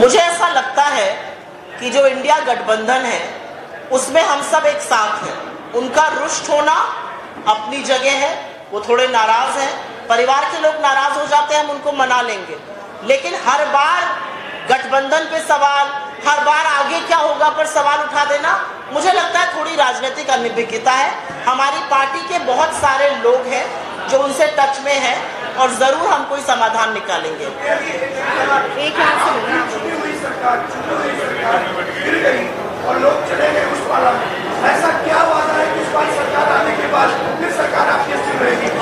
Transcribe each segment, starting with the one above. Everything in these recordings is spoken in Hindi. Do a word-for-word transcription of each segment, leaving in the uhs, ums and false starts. मुझे ऐसा लगता है कि जो इंडिया गठबंधन है उसमें हम सब एक साथ हैं। उनका रुष्ट होना अपनी जगह है, वो थोड़े नाराज हैं, परिवार के लोग नाराज हो जाते हैं, हम उनको मना लेंगे। लेकिन हर बार गठबंधन पे सवाल, हर बार आगे क्या होगा पर सवाल उठा देना, मुझे लगता है थोड़ी राजनीतिक अनिभिज्ञता है। हमारी पार्टी के बहुत सारे लोग हैं जो उनसे टच में हैं और जरूर हम कोई समाधान निकालेंगे। एक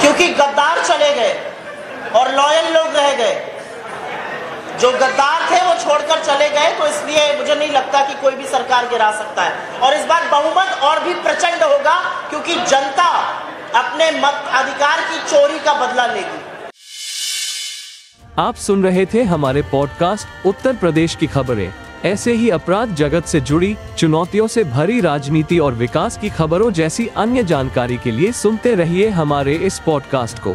क्योंकि गद्दार चले गए और लॉयल लोग रह गए। जो गद्दार थे वो छोड़कर चले गए, तो इसलिए मुझे नहीं लगता कि कोई भी सरकार गिरा सकता है। और इस बार बहुमत और भी प्रचंड होगा क्योंकि जनता अपने मत अधिकार की चोरी का बदला लेगी। आप सुन रहे थे हमारे पॉडकास्ट उत्तर प्रदेश की खबरें। ऐसे ही अपराध जगत से जुड़ी, चुनौतियों से भरी राजनीति और विकास की खबरों जैसी अन्य जानकारी के लिए सुनते रहिए हमारे इस पॉडकास्ट को।